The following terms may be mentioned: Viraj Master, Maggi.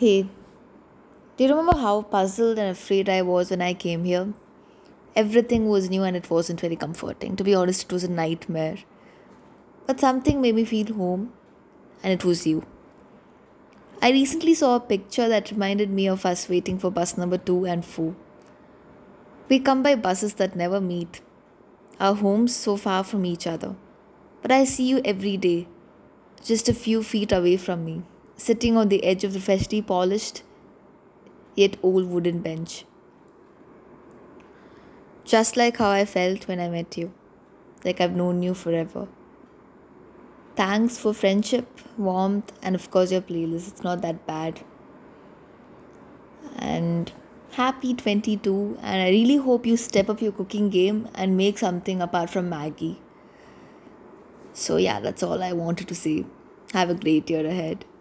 Hey, do you remember how puzzled and afraid I was when I came here? Everything was new and it wasn't very comforting. To be honest, it was a nightmare. But something made me feel home, and it was you. I recently saw a picture that reminded me of us waiting for bus number 2 and 4. We come by buses that never meet, our homes so far from each other. But I see you every day, just a few feet away from me, sitting on the edge of the freshly polished yet old wooden bench. Just like how I felt when I met you, like I've known you forever. Thanks for friendship, warmth, and of course your playlist. It's not that bad. And happy 22, and I really hope you step up your cooking game and make something apart from Maggi. So yeah, that's all I wanted to say. Have a great year ahead.